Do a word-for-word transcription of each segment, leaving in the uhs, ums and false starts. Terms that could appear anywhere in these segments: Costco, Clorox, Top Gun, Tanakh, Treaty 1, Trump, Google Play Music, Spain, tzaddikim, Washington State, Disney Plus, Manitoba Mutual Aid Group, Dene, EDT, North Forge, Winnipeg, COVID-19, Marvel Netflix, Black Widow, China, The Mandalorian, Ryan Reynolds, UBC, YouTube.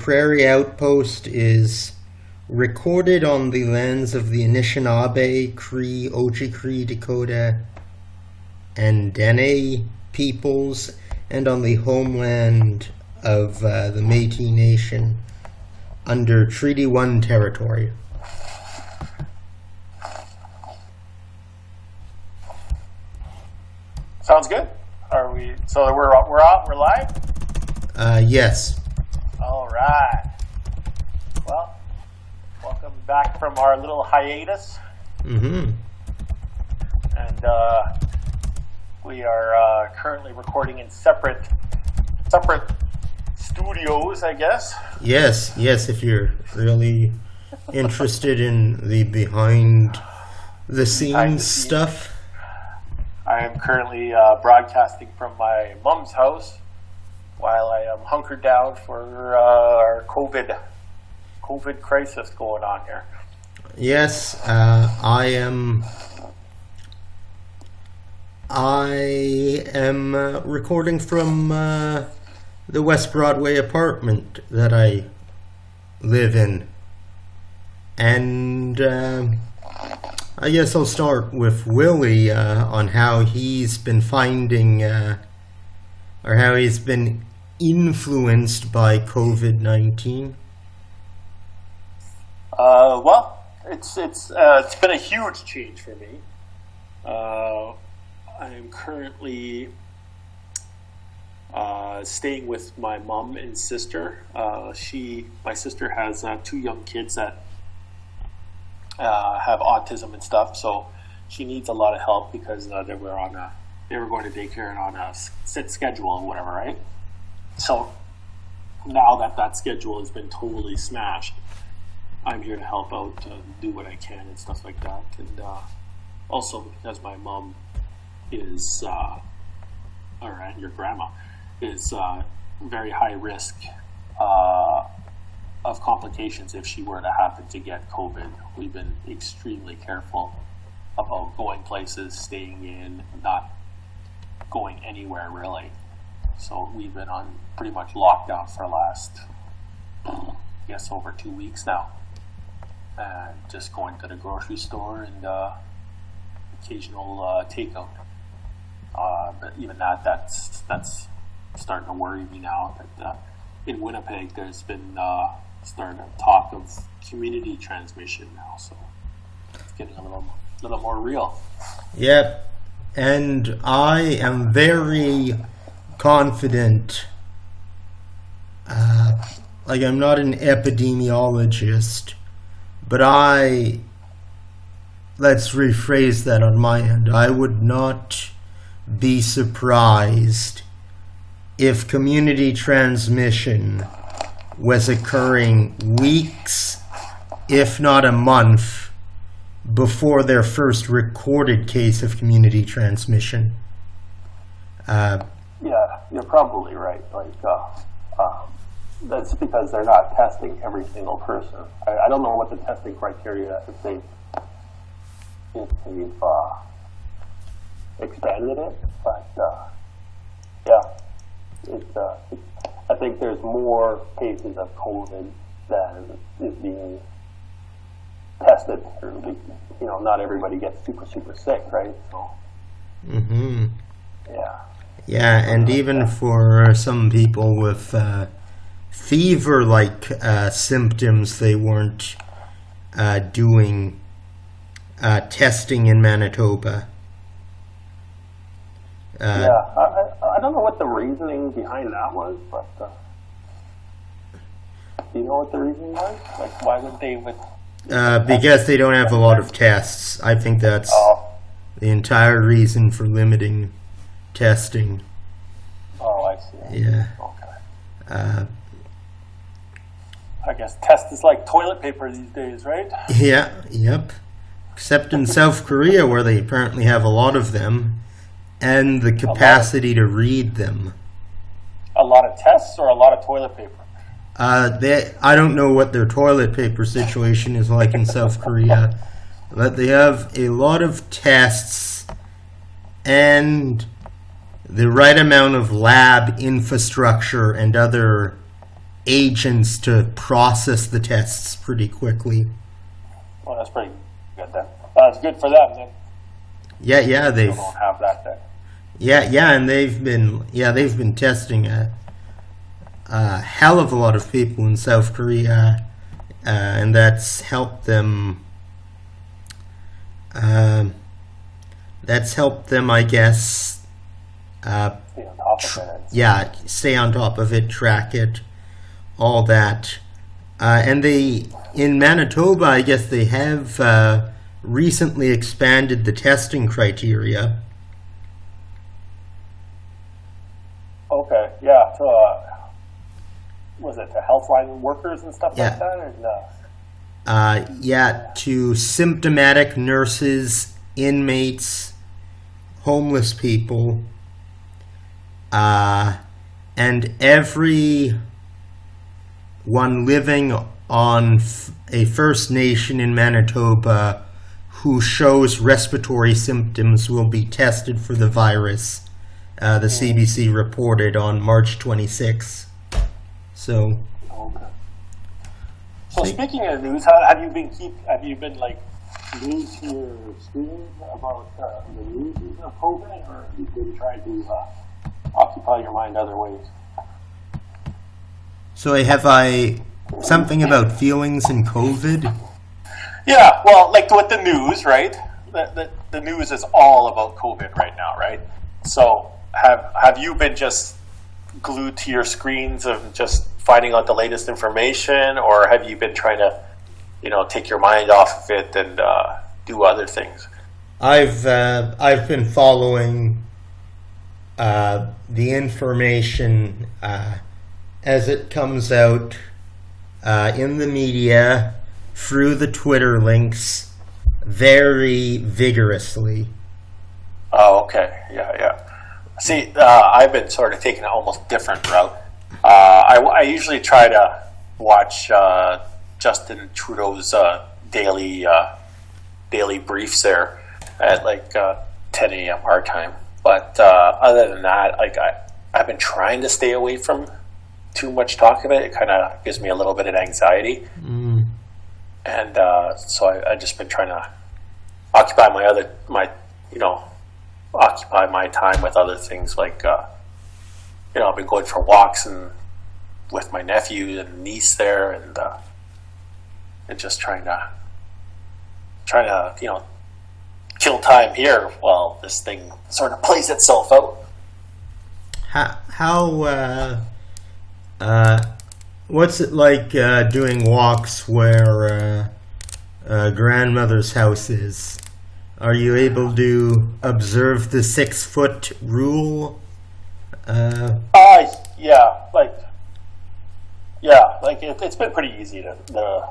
Prairie Outpost is recorded on the lands of the Anishinaabe, Cree, Ojibwe, Dakota, and Dene peoples, and on the homeland of uh, the Métis Nation under Treaty one territory. Sounds good. Are we? So we're we're off. We're live. Uh, yes. All right. Well, welcome back from our little hiatus. Mm-hmm. And uh, we are uh, currently recording in separate separate studios, I guess. Yes, yes. If you're really interested in the behind the scenes behind the scenes. stuff. I am currently uh, broadcasting from my mom's house while I am hunkered down for uh, our COVID COVID crisis going on here. Yes, uh, I am. I am uh, recording from uh, the West Broadway apartment that I live in, and. Uh, I guess I'll start with Willie uh, on how he's been finding uh, or how he's been influenced by COVID nineteen. Uh, well, it's it's uh, it's been a huge change for me. Uh, I am currently uh, staying with my mom and sister. Uh, she, my sister, has uh, two young kids that. Uh, have autism and stuff, so she needs a lot of help because uh, they were on a they were going to daycare and on a set schedule and whatever, right? So now that that schedule has been totally smashed, I'm here to help out, uh, do what I can and stuff like that. And uh, also because my mom is, uh, or your grandma is uh, very high risk. Uh, of complications if she were to happen to get COVID. We've been extremely careful about going places, staying in, not going anywhere really. So we've been on pretty much lockdown for the last, I guess, over two weeks now. And just going to the grocery store and uh, occasional uh, takeout. Uh, but even that, that's, that's starting to worry me now. But, uh, in Winnipeg, there's been uh, starting to talk of community transmission now, so it's getting a little, little more real. Yep, and I am very confident. Uh, like, I'm not an epidemiologist, but I, let's rephrase that on my end, I would not be surprised if community transmission was occurring weeks, if not a month, before their first recorded case of community transmission. Uh, yeah, you're probably right. Like, uh, uh, that's because they're not testing every single person. I, I don't know what the testing criteria if they if they've uh, expanded it, but uh, yeah. It's, uh, it's, I think there's more cases of COVID than is being tested. You know, not everybody gets super, super sick, right? So, mm-hmm. Yeah. Yeah, and like even that. For some people with uh, fever-like uh, symptoms, they weren't uh, doing uh, testing in Manitoba. Uh, yeah, I, I don't know what the reasoning behind that was, but uh, do you know what the reasoning was? Like, why would they? Would, uh, because they don't have a lot of tests. I think that's oh. the entire reason for limiting testing. Oh, I see. Yeah. Okay. Uh, I guess test is like toilet paper these days, right? Yeah. Yep. Except in South Korea, where they apparently have a lot of them. And the capacity to read them. A lot of tests or a lot of toilet paper? Uh, they, I don't know what their toilet paper situation is like in South Korea, but they have a lot of tests and the right amount of lab infrastructure and other agents to process the tests pretty quickly. Well, that's pretty good then. That's uh, good for them then. Yeah, yeah, they don't have that then. Yeah, yeah, and they've been yeah they've been testing a, a hell of a lot of people in South Korea, uh, and that's helped them. Uh, that's helped them, I guess. Uh, stay on top of it. Yeah, stay on top of it, track it, all that, uh, and they in Manitoba, I guess they have uh, recently expanded the testing criteria. Okay, yeah, so uh, was it to healthline workers and stuff yeah. like that, or no? Uh, yeah, to symptomatic nurses, inmates, homeless people, uh, and every one living on f- a First Nation in Manitoba who shows respiratory symptoms will be tested for the virus. Uh, the C B C reported on March twenty-sixth. So, okay. So like, speaking of news, how, have you been keep? Have you been like news to your students about uh, the news of COVID, or have you been trying to uh, occupy your mind other ways? So have I something about feelings in COVID? Yeah, well, like with the news, right? The the, the news is all about COVID right now, right? So. Have have you been just glued to your screens of just finding out the latest information, or have you been trying to, you know, take your mind off of it and uh, do other things? I've uh, I've been following uh, the information uh, as it comes out uh, in the media through the Twitter links very vigorously. Oh, okay. Yeah, yeah. See, uh, I've been sort of taking an almost different route. Uh, I, I usually try to watch uh, Justin Trudeau's uh, daily uh, daily briefs there at like uh, ten a.m. our time. But uh, other than that, like I, I've been trying to stay away from too much talk of it. It kind of gives me a little bit of anxiety, mm. and uh, so I, I've just been trying to occupy my other my you know. occupy my time with other things, like uh, you know, I've been going for walks and with my nephew and niece there, and uh, and just trying to trying to you know kill time here while this thing sort of plays itself out. How how uh, uh, what's it like uh, doing walks where uh, uh, grandmother's house is? Are you able to observe the six-foot rule? Uh, uh, yeah, like, yeah, like it, it's been pretty easy to, to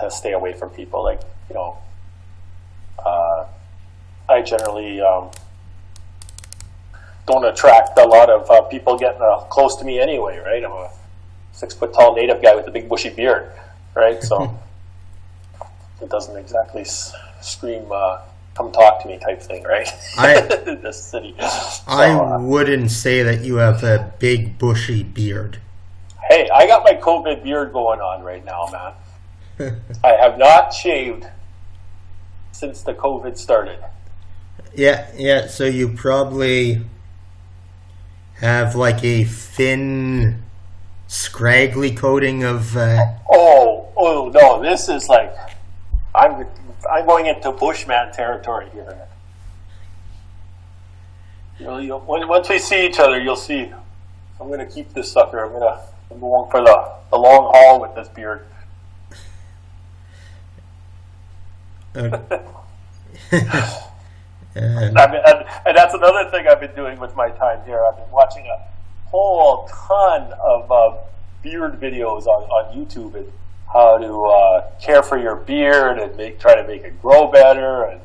to stay away from people. Like, you know, uh, I generally um, don't attract a lot of uh, people getting uh, close to me anyway, right? I'm a six-foot-tall native guy with a big bushy beard, right? So it doesn't exactly s- scream... Uh, come talk to me type thing, right? I, this city. So, I wouldn't say that you have a big bushy beard. Hey, I got my COVID beard going on right now, man. I have not shaved since the COVID started. Yeah, yeah, so you probably have like a thin, scraggly coating of... Uh... Oh, oh, no, this is like... I'm... I'm going into Bushman territory here. You'll, you'll, once we see each other, you'll see. I'm going to keep this sucker. I'm going to go on for the, the long haul with this beard. Okay. and, I've been, and, and that's another thing I've been doing with my time here. I've been watching a whole ton of uh, beard videos on, on YouTube and how to uh, care for your beard and make, try to make it grow better, and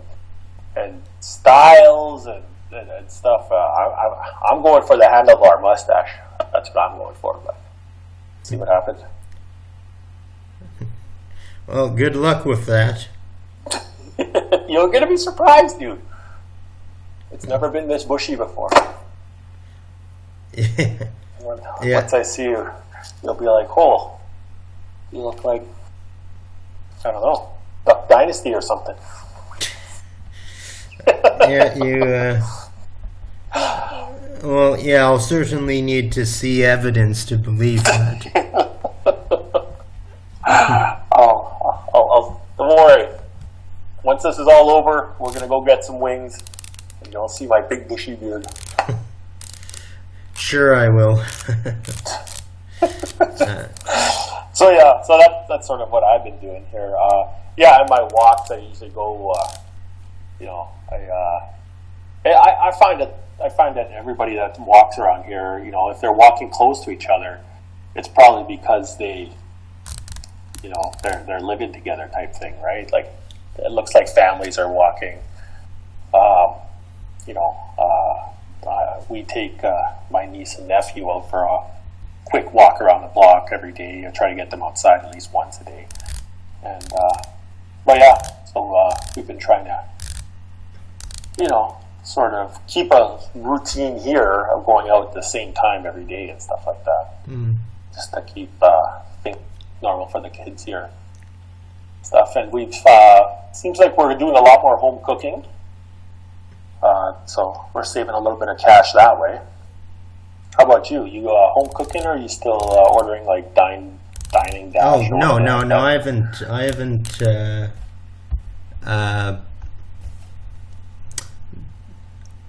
and styles and, and, and stuff. Uh, I, I, I'm going for the handlebar mustache. That's what I'm going for. But see what happens. Well, good luck with that. You're going to be surprised, dude. It's never been this bushy before. Yeah. Once I see you you'll be like, oh, you look like, I don't know, Duck Dynasty or something. Yeah, you, uh, well, yeah, I'll certainly need to see evidence to believe that. I'll, I'll, I'll, don't worry. Once this is all over, we're going to go get some wings, and you'll see my big bushy beard. Sure, I will. uh. So yeah, so that that's sort of what I've been doing here. Uh, yeah, in my walks, I usually go. Uh, you know, I, uh, I I find that I find that everybody that walks around here, you know, if they're walking close to each other, it's probably because they, you know, they're they're living together type thing, right? Like it looks like families are walking. Um, you know, uh, uh, we take uh, my niece and nephew out for a quick walk around the block every day. I try to get them outside at least once a day, and uh, but yeah, so uh, we've been trying to, you know, sort of keep a routine here of going out at the same time every day and stuff like that, mm. just to keep uh, things normal for the kids here. Stuff, and we've uh, seems like we're doing a lot more home cooking, uh, so we're saving a little bit of cash that way. How about you? You uh, home cooking, or are you still uh, ordering like dine dining down? Oh no, no, no! I haven't, I haven't. Uh, uh,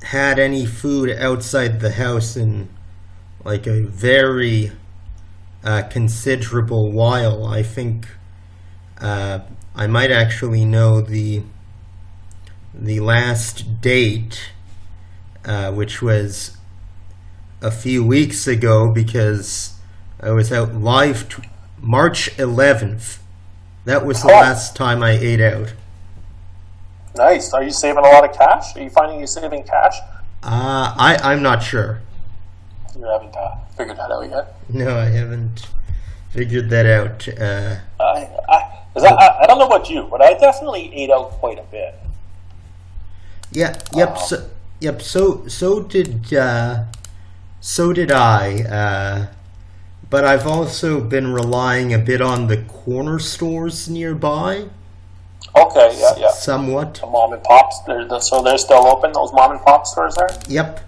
had any food outside the house in like a very uh, considerable while. I think uh, I might actually know the the last date, uh, which was a few weeks ago, because I was out live t- March eleventh. That was the oh. last time I ate out. Nice. Are you saving a lot of cash? Are you finding you're saving cash? Uh, I, I'm not sure. You haven't uh, figured that out yet? No, I haven't figured that out. Uh, I, I, is that, I, I don't know about you, but I definitely ate out quite a bit. Yeah. Yep. Um, so, yep. So, so did uh, so did I. Uh, but I've also been relying a bit on the corner stores nearby. Okay, yeah, yeah. Somewhat. The mom and pops, they're the, so they're still open, those mom and pop stores there? Yep,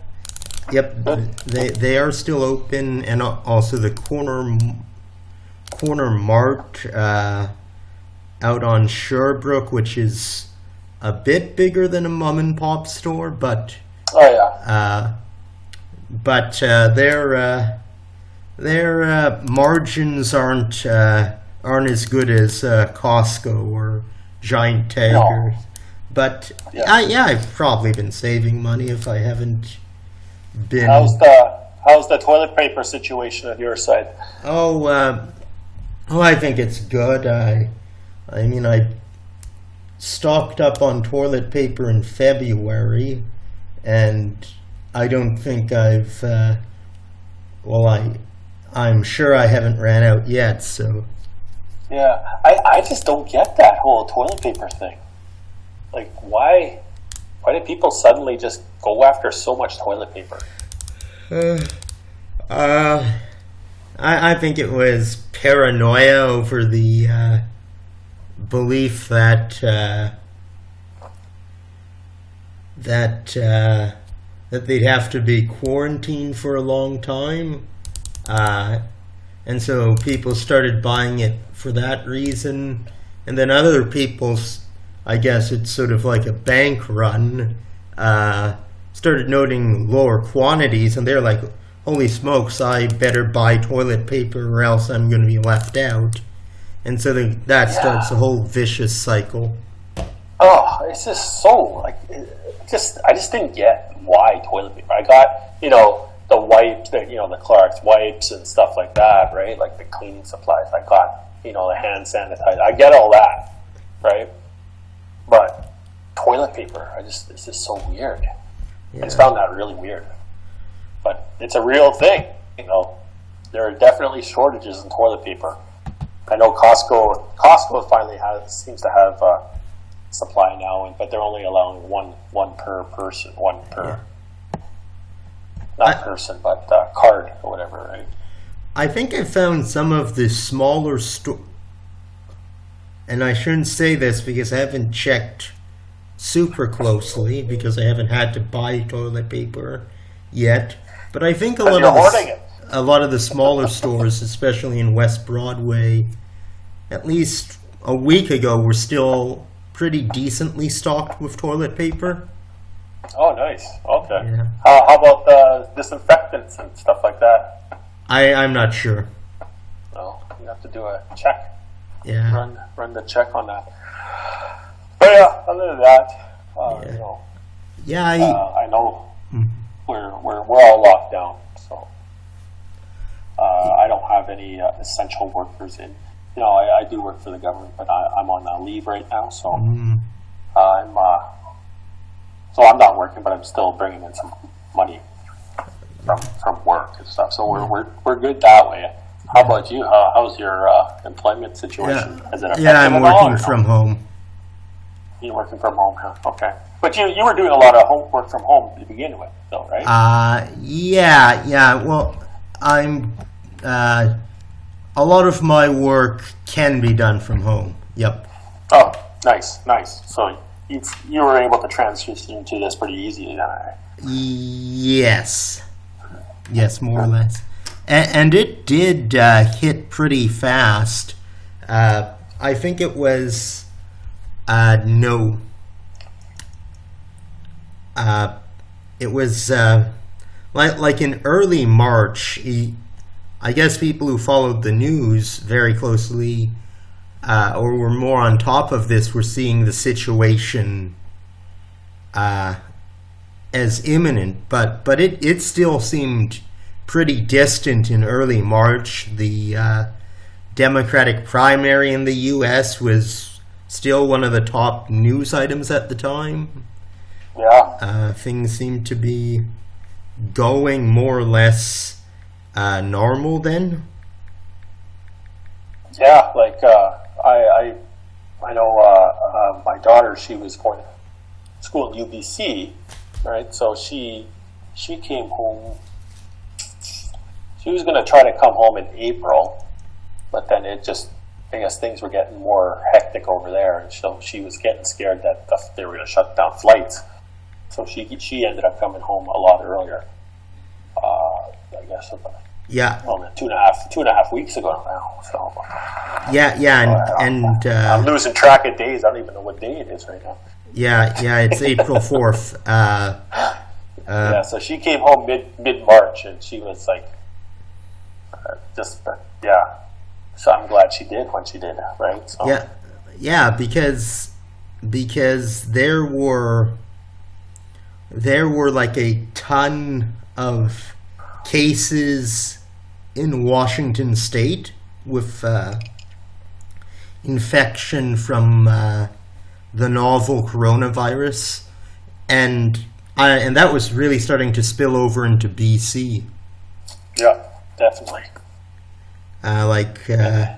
yep, Good. they they are still open, and also the corner, corner mart uh, out on Sherbrooke, which is a bit bigger than a mom and pop store, but... Oh, yeah. Uh, but uh, their, uh, their uh, margins aren't, uh, aren't as good as uh, Costco or... Giant tag, no. But yeah. I, yeah, I've probably been saving money if I haven't been. How's the how's the toilet paper situation on your side? Oh, uh, oh, I think it's good. I, I mean, I stocked up on toilet paper in February, and I don't think I've. Uh, well, I, I'm sure I haven't ran out yet, so. Yeah, I, I just don't get that whole toilet paper thing. Like, why why do people suddenly just go after so much toilet paper? Uh, uh I I think it was paranoia over the uh, belief that uh, that uh, that they'd have to be quarantined for a long time, uh, and so people started buying it for that reason, and then other people's, I guess it's sort of like a bank run, uh, started noting lower quantities, and they're like, holy smokes, I better buy toilet paper or else I'm going to be left out. And so then that yeah. starts a whole vicious cycle. Oh, it's just so, like, just I just didn't get why toilet paper. I got, you know, the wipes, the, you know, the Clorox wipes and stuff like that, right? Like the cleaning supplies I got. You know, the hand sanitizer. I get all that, right? But toilet paper, I just, it's just so weird. Yeah. I just found that really weird. But it's a real thing, you know. There are definitely shortages in toilet paper. I know Costco, Costco finally has, seems to have uh, supply now, but they're only allowing one, one per person, one per, yeah. not I, person, but uh, card or whatever, right? I think I found some of the smaller stores, and I shouldn't say this because I haven't checked super closely because I haven't had to buy toilet paper yet. But I think a lot of the, a lot of the smaller stores, especially in West Broadway, at least a week ago, were still pretty decently stocked with toilet paper. Oh, nice. Okay. Yeah. Uh, how about uh, disinfectants and stuff like that? I, I'm not sure. Well, you have to do a check. Yeah. Run run the check on that. But yeah, other than that, uh, yeah. you know, yeah, I, uh, I know hmm. we're we're we're all locked down, so uh, I don't have any uh, essential workers in. You know, I, I do work for the government, but I, I'm on uh, leave right now, so mm-hmm. uh, I'm uh, so I'm not working, but I'm still bringing in some money from from work and stuff. So we're we're we're good that way. How about you? Uh, how's your uh, employment situation? Yeah, Is it yeah I'm working from home. You're working from home, huh? Okay. But you you were doing a lot of home work from home to begin with, though, right? Uh, yeah, yeah. Well, I'm. Uh, a lot of my work can be done from home. Yep. Oh, nice, nice. So you you were able to transition to this pretty easily, then, right? Yes. Yes, more or less. And it did uh, hit pretty fast. Uh, I think it was uh, no. Uh, it was uh, like like in early March. I guess people who followed the news very closely uh, or were more on top of this were seeing the situation uh, as imminent. But but it it still seemed pretty distant in early March. The uh, Democratic primary in the U S was still one of the top news items at the time. Yeah. Uh, things seemed to be going more or less uh, normal then. Yeah, like uh, I, I I know uh, uh, my daughter, she was going to school at U B C, right? So she she came home. She was going to try to come home in April, but then it just, I guess things were getting more hectic over there, and so she was getting scared that they were going to shut down flights. So she she ended up coming home a lot earlier. Uh, I guess about yeah, well, two and a half two and a half weeks ago now. So yeah, yeah, and, and uh, I'm losing track of days. I don't even know what day it is right now. Yeah, yeah, it's April fourth. Uh, uh, yeah, so she came home mid mid March, and she was like. Uh, just uh, yeah, so I'm glad she did when she did, right? So. Yeah, yeah, because because there were there were like a ton of cases in Washington State with uh, infection from uh, the novel coronavirus, and I, and that was really starting to spill over into B C. Yeah. Definitely. Uh, like, uh,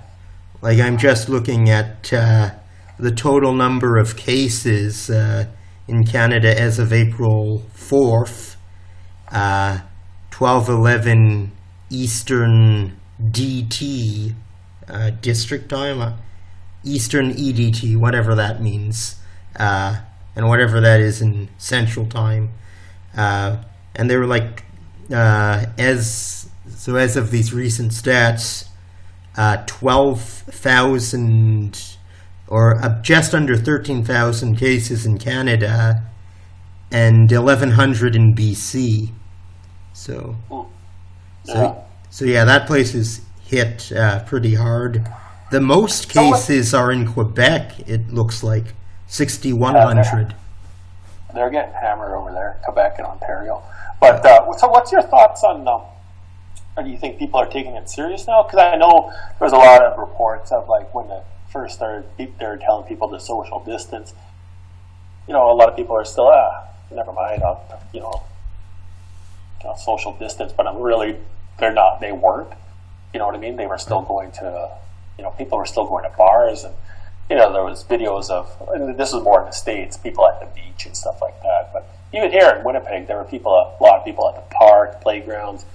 like I'm just looking at uh, the total number of cases uh, in Canada as of April fourth, uh, twelve eleven Eastern D T, uh, District Time, Eastern E D T, whatever that means, uh, and whatever that is in Central Time. Uh, and they were like, uh, as... So as of these recent stats, uh, twelve thousand or uh, just under thirteen thousand cases in Canada and eleven hundred in B C. So, so, yeah. so yeah, that place is hit uh, pretty hard. The most cases are in Quebec, it looks like, sixty-one hundred. Yeah, they're getting hammered over there, Quebec and Ontario. But uh, so what's your thoughts on... Um, Or do you think people are taking it serious now? Because I know there's a lot of reports of like when it first started, they were telling people to social distance. You know, a lot of people are still, ah, never mind, I'll, you know, I'll social distance. But I'm really, they're not, they weren't. You know what I mean? They were still going to, you know, people were still going to bars. And, you know, there was videos of, and this was more in the States, people at the beach and stuff like that. But even here in Winnipeg, there were people, a lot of people at the park, playgrounds.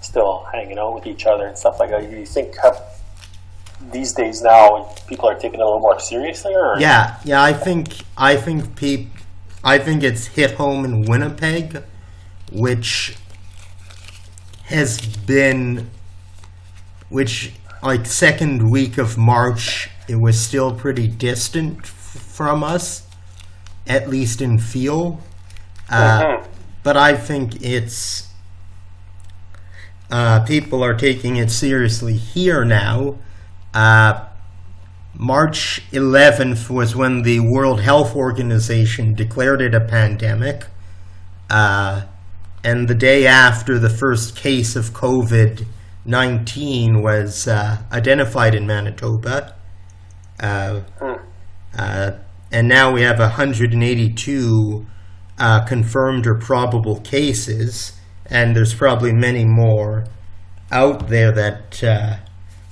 still hanging out with each other and stuff like that. You think have, these days now people are taking it a little more seriously? Or yeah, yeah. I think I think pe- I think it's hit home in Winnipeg, which has been, which like second week of March, it was still pretty distant f- from us, at least in feel. Uh, mm-hmm. But I think it's. Uh, people are taking it seriously here now. Uh, March eleventh was when the World Health Organization declared it a pandemic. Uh, and the day after the first case of COVID nineteen was uh, identified in Manitoba. Uh, uh, and now we have one hundred eighty-two uh, confirmed or probable cases. And there's probably many more out there that uh,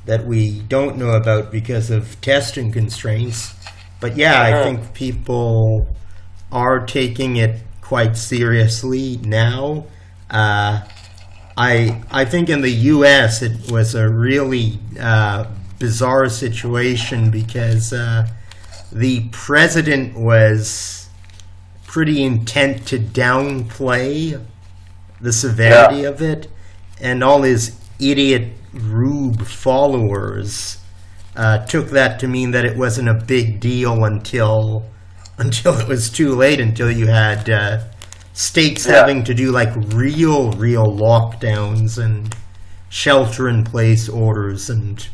that we don't know about because of testing constraints. But yeah, I think people are taking it quite seriously now. Uh, I I think in the U S it was a really uh, bizarre situation because uh, the president was pretty intent to downplay the severity yeah. of it, and all his idiot rube followers uh, took that to mean that it wasn't a big deal until until it was too late, until you had uh, states yeah. having to do like real, real lockdowns and shelter-in-place orders. And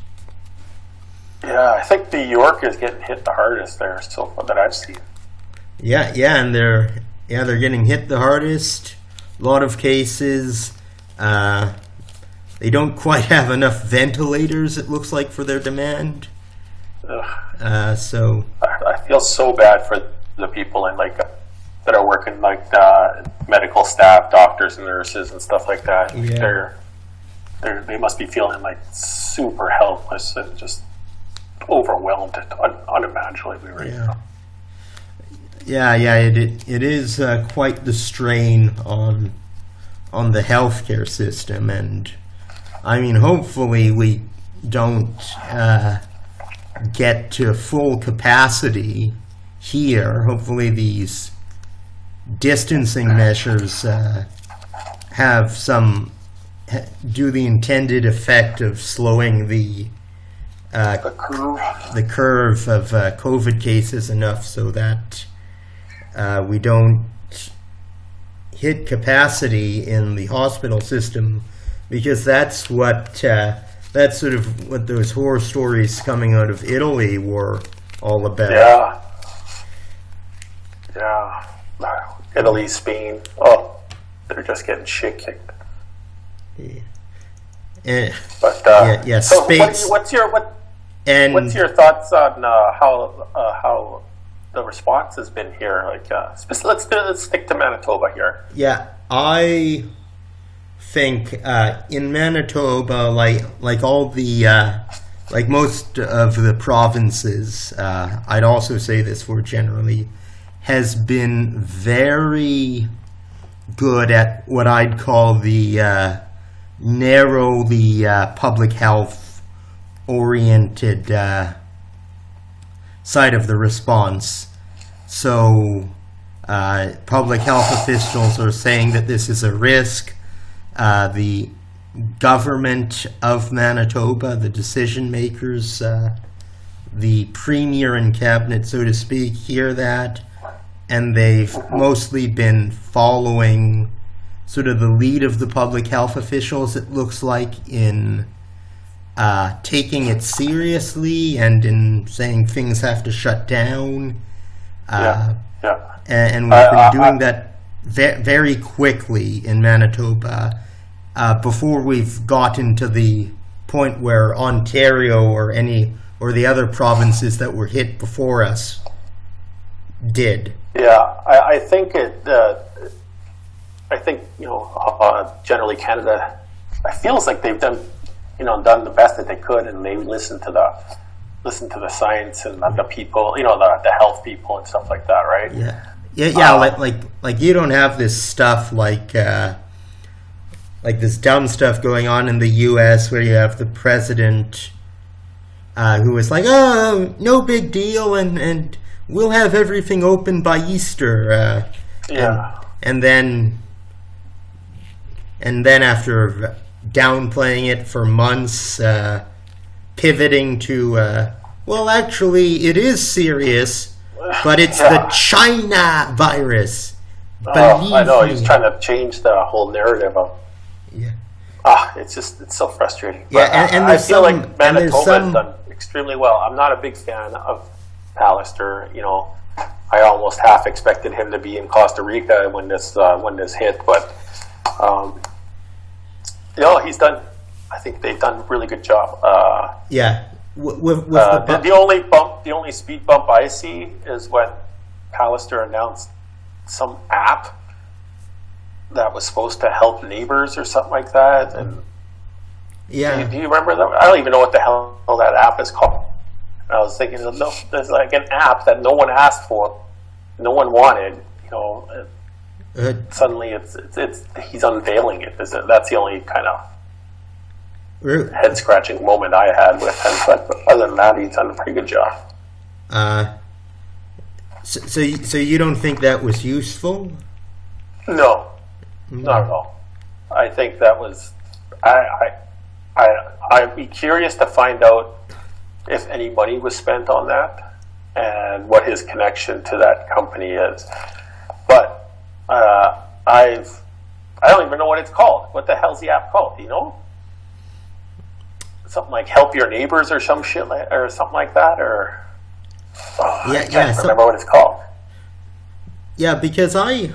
yeah, I think New York is getting hit the hardest there still that I've seen. Yeah, yeah, and they're yeah they're getting hit the hardest. A lot of cases. Uh, they don't quite have enough ventilators, it looks like, for their demand. Uh, so I, I feel so bad for the people in like that are working, like uh, medical staff, doctors and nurses and stuff like that. Yeah. They're, they're they must be feeling like super helpless and just overwhelmed, un- unimaginably right yeah. now. Yeah, yeah, it it, it is uh, quite the strain on on the healthcare system, and I mean, hopefully we don't uh, get to full capacity here. Hopefully these distancing measures uh, have some do the intended effect of slowing the uh, the curve the curve of uh, COVID cases enough so that. Uh, we don't hit capacity in the hospital system, because that's what uh, that's sort of what those horror stories coming out of Italy were all about. Yeah, yeah, Italy, Spain. Oh, they're just getting shit kicked. Yeah, and, but uh, yeah, yeah so Spain. What you, what's your what? And what's your thoughts on uh, how uh, how? the response has been here, like uh, let's do, let's stick to Manitoba here. Yeah, I think uh, in Manitoba, like like all the uh, like most of the provinces, uh, I'd also say this for generally, has been very good at what I'd call the uh, narrowly uh, public health oriented. Uh, side of the response. So uh, public health officials are saying that this is a risk. Uh, the government of Manitoba, the decision makers, uh, the premier and cabinet, so to speak, hear that, and they've mostly been following sort of the lead of the public health officials, it looks like, in Uh, taking it seriously and in saying things have to shut down. Uh, yeah, yeah. And, and we've I, been I, doing I, that ve- very quickly in Manitoba uh, before we've gotten to the point where Ontario or any or the other provinces that were hit before us did. Yeah, I, I think it. Uh, I think you know, uh, generally Canada. It feels like they've done. You know, done the best that they could, and they listened to the listen to the science and the, the people, you know, the, the health people and stuff like that, right? Yeah, yeah, yeah. Um, like, like, like, you don't have this stuff like uh, like this dumb stuff going on in the U S where you have the president uh, who was like, oh, no big deal, and, and we'll have everything open by Easter. Uh, yeah. And, and then and then after downplaying it for months, uh, pivoting to, uh, well, actually, it is serious, but it's yeah. the China virus. Believe oh, I know, me. He's trying to change the whole narrative of Yeah. Ah, it's just, it's so frustrating. Yeah, but and, and I feel some, like Manitoba some... has done extremely well. I'm not a big fan of Palister. You know, I almost half expected him to be in Costa Rica when this uh, when this hit, but um, you know, he's done. I think they've done a really good job. Uh, yeah. With, with uh, the, the only bump, the only speed bump I see is when Palister announced some app that was supposed to help neighbors or something like that. And yeah, do you, do you remember that? I don't even know what the hell that app is called. And I was thinking, no, there's like an app that no one asked for, no one wanted. You know, uh, suddenly it's, it's it's he's unveiling it. That's the only kind of really? head scratching moment I had with him. But other than that, he's done a pretty good job. Uh, so so so you don't think that was useful? No. Not at all. I think that was. I, I, I, I'd be curious to find out if any money was spent on that and what his connection to that company is. But uh, I've, I don't even know what it's called. What the hell's the app called? Do you know? Something like Help Your Neighbors or some shit, like, or something like that, or oh, yeah, I can't yeah, remember so, what it's called. Yeah, because I.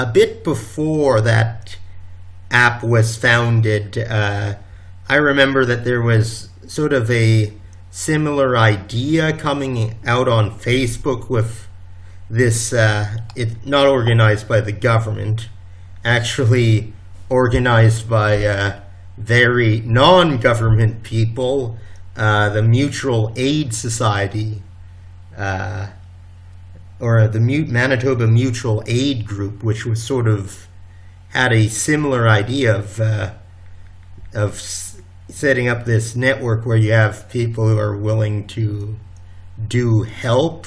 A bit before that app was founded, uh, I remember that there was sort of a similar idea coming out on Facebook with this, uh, it, not organized by the government, actually organized by uh, very non-government people, uh, the Mutual Aid Society, uh or the Manitoba Mutual Aid Group, which was sort of had a similar idea of uh, of s- setting up this network where you have people who are willing to do help.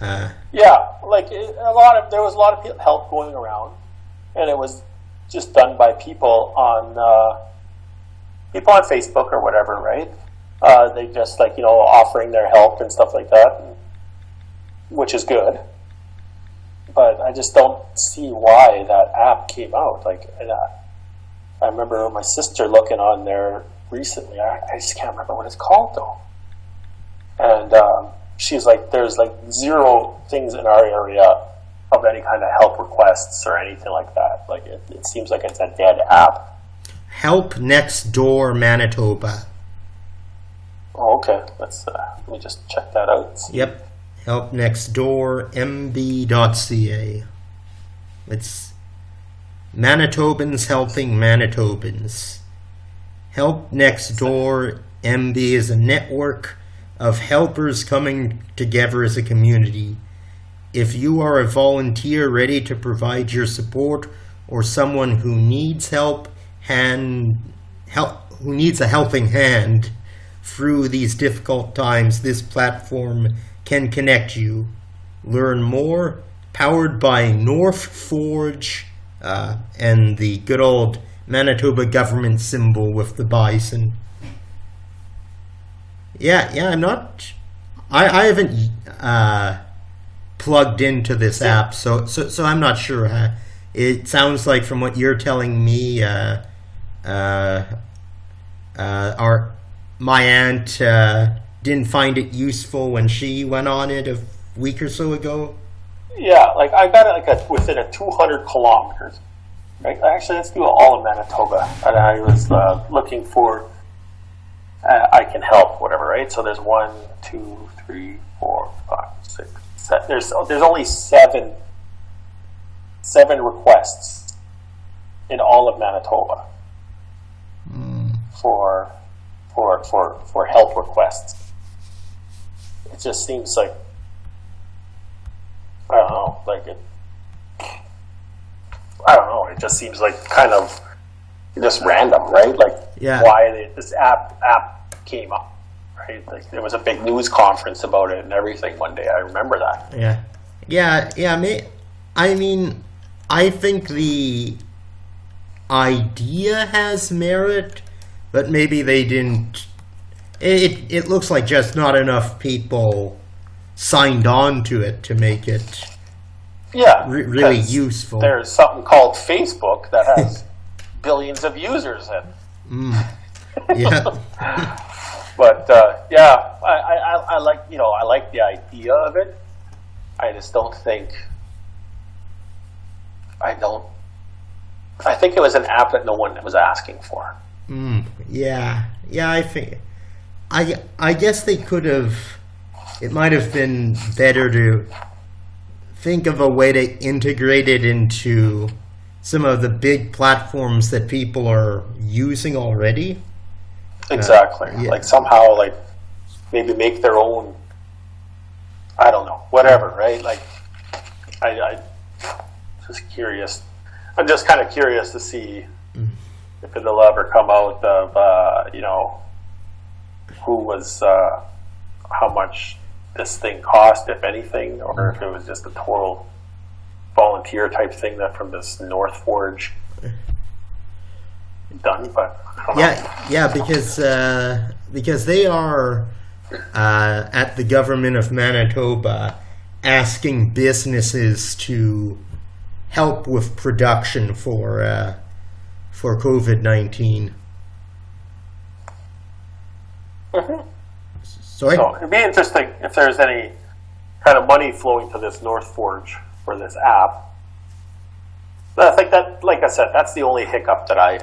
Uh, yeah, like it, a lot of there was a lot of help going around, and it was just done by people on uh, people on Facebook or whatever, right? Uh, they just like, you know, offering their help and stuff like that, which is good. But I just don't see why that app came out. Like, and I, I remember my sister looking on there recently. I, I just can't remember what it's called though. And um, she's like, there's like zero things in our area of any kind of help requests or anything like that. Like, it, it seems like it's a dead app. Help Next Door, Manitoba. Oh, okay, let's uh, let me just check that out. Yep, Help Next Door, m b dot c a. It's Manitobans Helping Manitobans. Help Next Door M B is a network of helpers coming together as a community. If you are a volunteer ready to provide your support, or someone who needs help hand help who needs a helping hand through these difficult times, this platform can connect you. Learn more. Powered by North Forge uh, and the good old Manitoba government symbol with the bison. Yeah, yeah, I'm not... I, I haven't uh, plugged into this app, so so, so I'm not sure. Huh? It sounds like from what you're telling me, uh, uh, uh, our... My aunt uh, didn't find it useful when she went on it a week or so ago. Yeah, like I got it like a, within a two hundred kilometers. Right? Actually, let's do all of Manitoba. And I was uh, looking for uh, I can help, whatever, right? So there's one, two, three, four, five, six, seven. There's, there's only seven, seven requests in all of Manitoba mm. for... For, for for help requests. It just seems like, I don't know, like it, I don't know, It just seems like kind of just random, right? Like yeah. why they, this app app came up, right? Like there was a big news conference about it and everything one day. I remember that. Yeah, yeah, yeah. I mean, I think the idea has merit, but maybe they didn't. It it looks like just not enough people signed on to it to make it yeah, re- really useful. There's something called Facebook that has billions of users in. Mm. Yeah. But uh, yeah, I, I, I like you know I like the idea of it. I just don't think I don't. I think it was an app that no one was asking for. Mm. Yeah, yeah, I think. I, I guess they could have, it might have been better to think of a way to integrate it into some of the big platforms that people are using already. Exactly. Uh, yeah. Like somehow, like maybe make their own, I don't know, whatever, right? Like, I, I just curious. I'm just kind of curious to see mm. if it'll ever come out of, uh, you know, who was, uh, how much this thing cost, if anything, or if it was just a total volunteer type thing that from this North Forge done, but I don't yeah, know. yeah, because uh, because they are uh, at the government of Manitoba asking businesses to help with production for uh, for COVID nineteen. Mm-hmm. Sorry? So it'd be interesting if there's any kind of money flowing to this North Forge for this app. But I think that, like I said, that's the only hiccup that I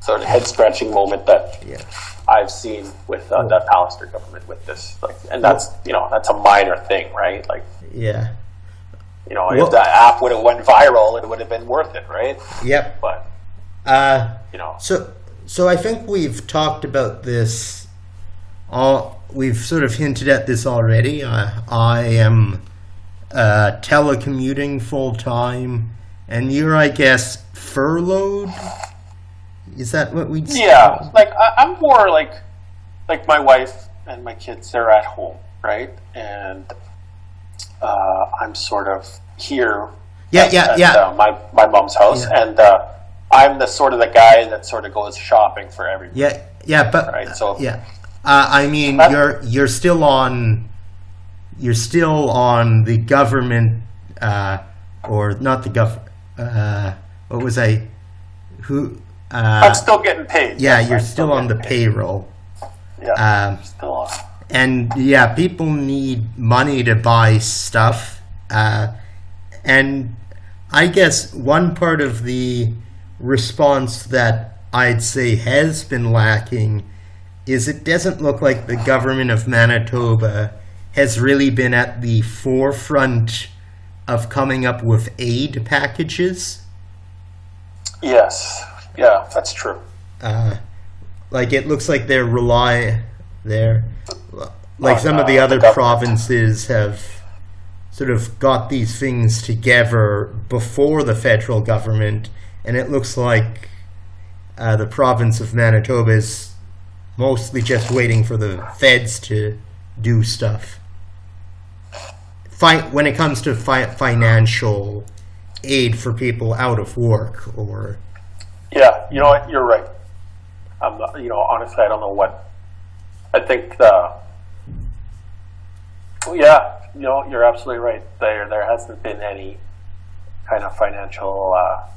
sort of head scratching moment that yeah. I've seen with uh, oh. the Palister government with this, like, and that's you know that's a minor thing, right? Like yeah, you know well, if that app would have went viral, it would have been worth it, right? Yep. But uh, you know, so so I think we've talked about this. All, we've sort of hinted at this already. I, I am uh, telecommuting full-time, and you're, I guess, furloughed? Is that what we'd say? Yeah, like, I, I'm more like, like my wife and my kids, they're at home, right? And uh, I'm sort of here yeah, at, yeah, at yeah. Uh, my, my mom's house, yeah. and uh, I'm the sort of the guy that sort of goes shopping for everybody. Yeah, yeah, but... Right, so... Yeah. Uh, I mean, you're you're still on, you're still on the government, uh, or not the government. Uh, what was I? Who? Uh, I'm still getting paid. Yeah, you're still, still on the paid. payroll. Yeah, um, I'm still on. And yeah, people need money to buy stuff, uh, and I guess one part of the response that I'd say has been lacking is it doesn't look like the government of Manitoba has really been at the forefront of coming up with aid packages. Yes, yeah, that's true. Uh, like it looks like they're rely they're like oh, some no, of the other the provinces have sort of got these things together before the federal government, and it looks like uh, the province of Manitoba is mostly just waiting for the feds to do stuff. Fi- when it comes to fi- financial aid for people out of work, or yeah, you know what, you're right. I'm, not, you know, honestly, I don't know what. I think the yeah, you know, you're absolutely right. There, there hasn't been any kind of financial uh,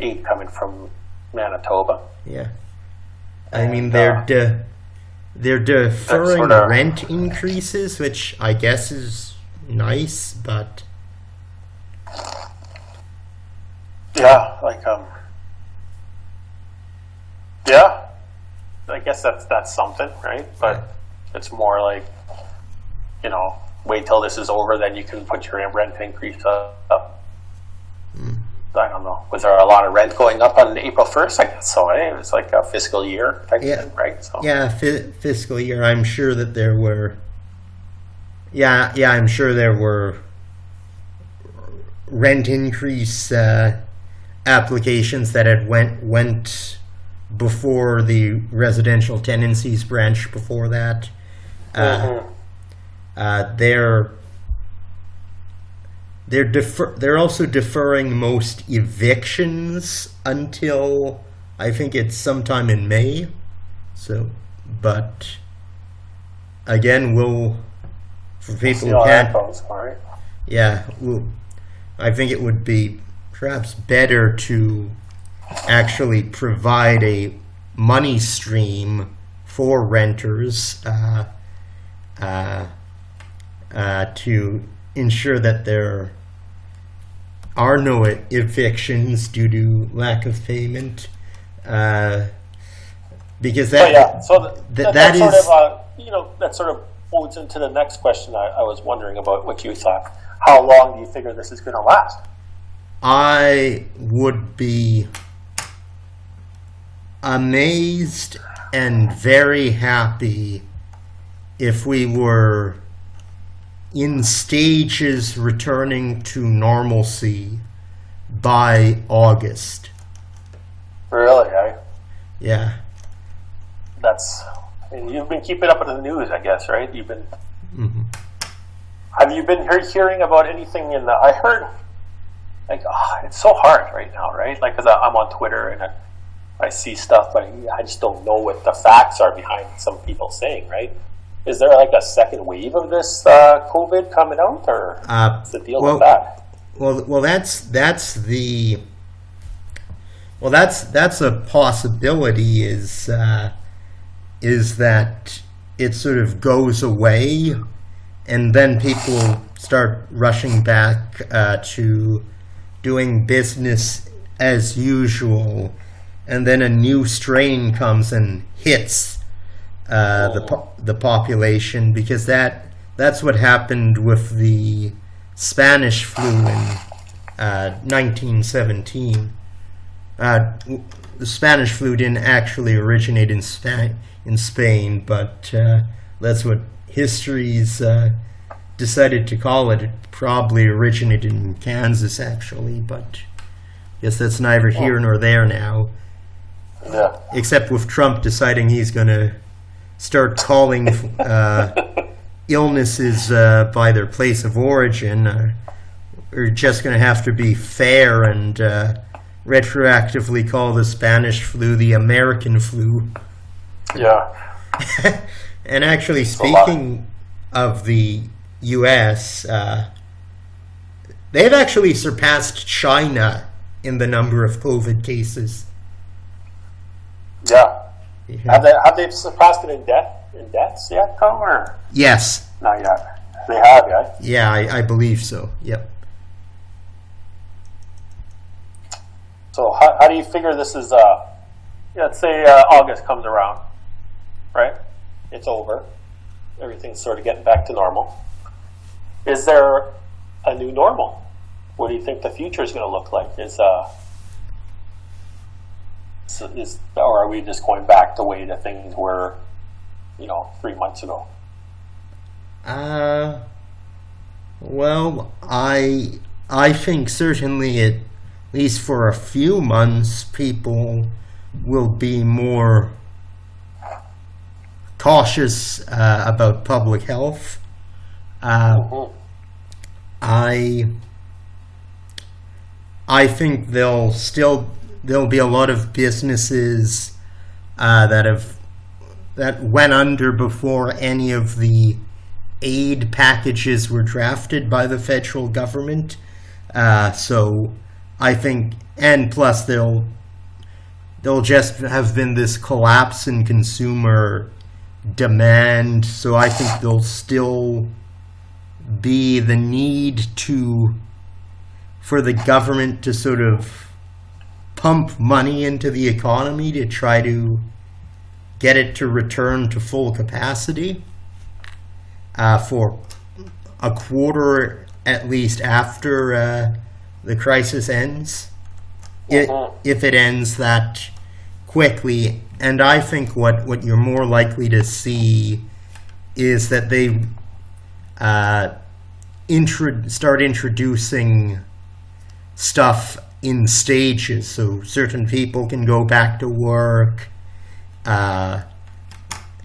aid coming from Manitoba. Yeah. I mean, they're uh, de- they're deferring sort of rent increases, which I guess is nice, but yeah, like um, yeah, I guess that's that's something, right? But yeah. It's more like you know, wait till this is over, then you can put your rent increase up. Mm. I don't know. Was there a lot of rent going up on April first? I guess so. Eh? It was like a fiscal year type yeah. thing, right? So. Yeah, fi- fiscal year. I'm sure that there were... Yeah, yeah. I'm sure there were rent increase uh, applications that had went went before the residential tenancies branch before that. Mm-hmm. Uh, uh, they're they're defer- they're also deferring most evictions until I think it's sometime in May. So, but again, we'll for people who can't. Right? Yeah, we'll, I think it would be perhaps better to actually provide a money stream for renters uh, uh, uh, to ensure that there are no evictions due to lack of payment, uh, because that so, yeah. so the, th- that, that, that sort is of, uh, you know that sort of folds into the next question I, I was wondering about what you thought. How long do you figure this is going to last? I would be amazed and very happy if we were in stages returning to normalcy by August. Really, eh? Yeah. That's, and you've been keeping up with the news, I guess, right? You've been, mm-hmm. Have you been hearing about anything in the, I heard, like, oh, it's so hard right now, right? Like, because I'm on Twitter and I, I see stuff, but I just don't know what the facts are behind some people saying, right? Is there like a second wave of this uh, COVID coming out, or uh, what's the deal well, with that? Well, well, that's that's the well, that's that's a possibility. Is uh, is that it sort of goes away, and then people start rushing back uh, to doing business as usual, and then a new strain comes and hits uh, the po- the population, because that that's what happened with the Spanish flu in uh, nineteen seventeen. Uh, the Spanish flu didn't actually originate in Spa- in Spain, but uh, that's what history's uh, decided to call it. It probably originated in Kansas, actually, but I guess that's neither here nor there now. Yeah. Except with Trump deciding he's going to start calling uh, illnesses uh, by their place of origin. Uh, we're just going to have to be fair and uh, retroactively call the Spanish flu the American flu. Yeah. And actually, speaking of the U S, uh, they've actually surpassed China in the number of COVID cases. Yeah. Mm-hmm. Have they have they surpassed it in death in deaths yet, or yes? Not yet. They have, yeah. Yeah, I, I believe so. Yep. So how how do you figure this is? Uh, let's say uh, August comes around, right? It's over. Everything's sort of getting back to normal. Is there a new normal? What do you think the future is going to look like? Is uh. So is, or are we just going back the way the things were, you know, three months ago? Uh, well, I I think certainly it, at least for a few months, people will be more cautious uh, about public health. Uh, mm-hmm. I I think they'll still. There'll be a lot of businesses uh, that have that went under before any of the aid packages were drafted by the federal government. Uh, so I think, and plus there'll there'll just have been this collapse in consumer demand. So I think there'll still be the need to for the government to sort of pump money into the economy to try to get it to return to full capacity uh, for a quarter at least after uh, the crisis ends, it, if it ends that quickly. And I think what, what you're more likely to see is that they uh, intro- start introducing stuff in stages, so certain people can go back to work. Uh,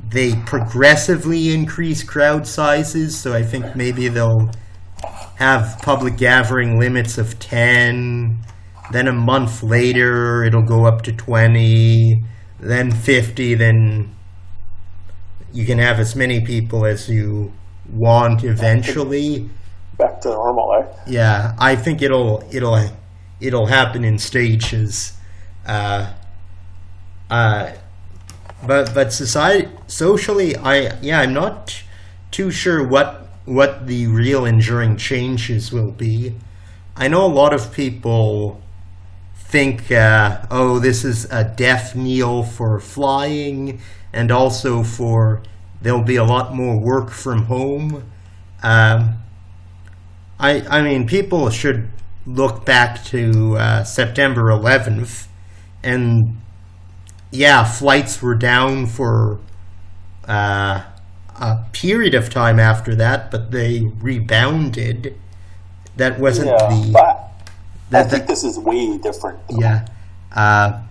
they progressively increase crowd sizes, so I think maybe they'll have public gathering limits of ten. Then a month later, it'll go up to twenty, then fifty, then you can have as many people as you want eventually. Back to normal, eh? Yeah, I think it'll it'll it'll happen in stages. Uh, uh, but but society socially, I yeah, I'm not too sure what what the real enduring changes will be. I know a lot of people think, uh, oh, this is a death knell for flying, and also for there'll be a lot more work from home. Um, I I mean, people should look back to uh, September eleventh, and yeah, flights were down for uh, a period of time after that, but they rebounded. That wasn't yeah, the... But that, I think that, this is way different, though. Yeah. Uh,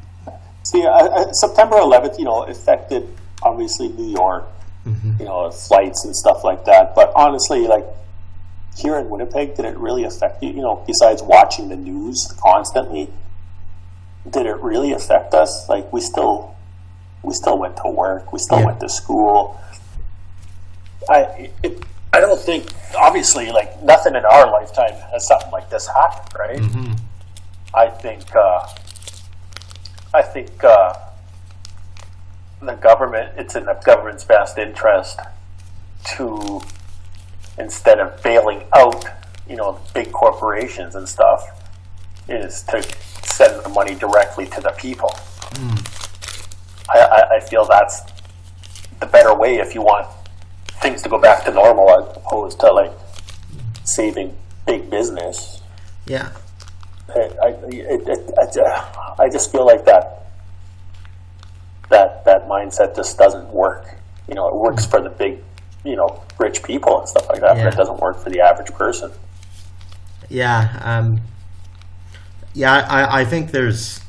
See, uh, September eleventh, you know, affected, obviously, New York, mm-hmm. you know, flights and stuff like that. But honestly, like, here in Winnipeg, did it really affect you? You know, besides watching the news constantly, did it really affect us? Like, we still we still went to work. We still yeah. went to school. I... It, I don't think, obviously, like, nothing in our lifetime has something like this happened, right? Mm-hmm. I think, uh, I think uh, the government, it's in the government's best interest to, instead of bailing out, you know, big corporations and stuff, is to send the money directly to the people. Mm. I, I, I feel that's the better way if you want things to go back to normal as opposed to like saving big business. Yeah, I I, it, it, I I just feel like that that that mindset just doesn't work. You know, it works for the big, you know, rich people and stuff like that, yeah. but it doesn't work for the average person. Yeah, um, yeah, I I think there's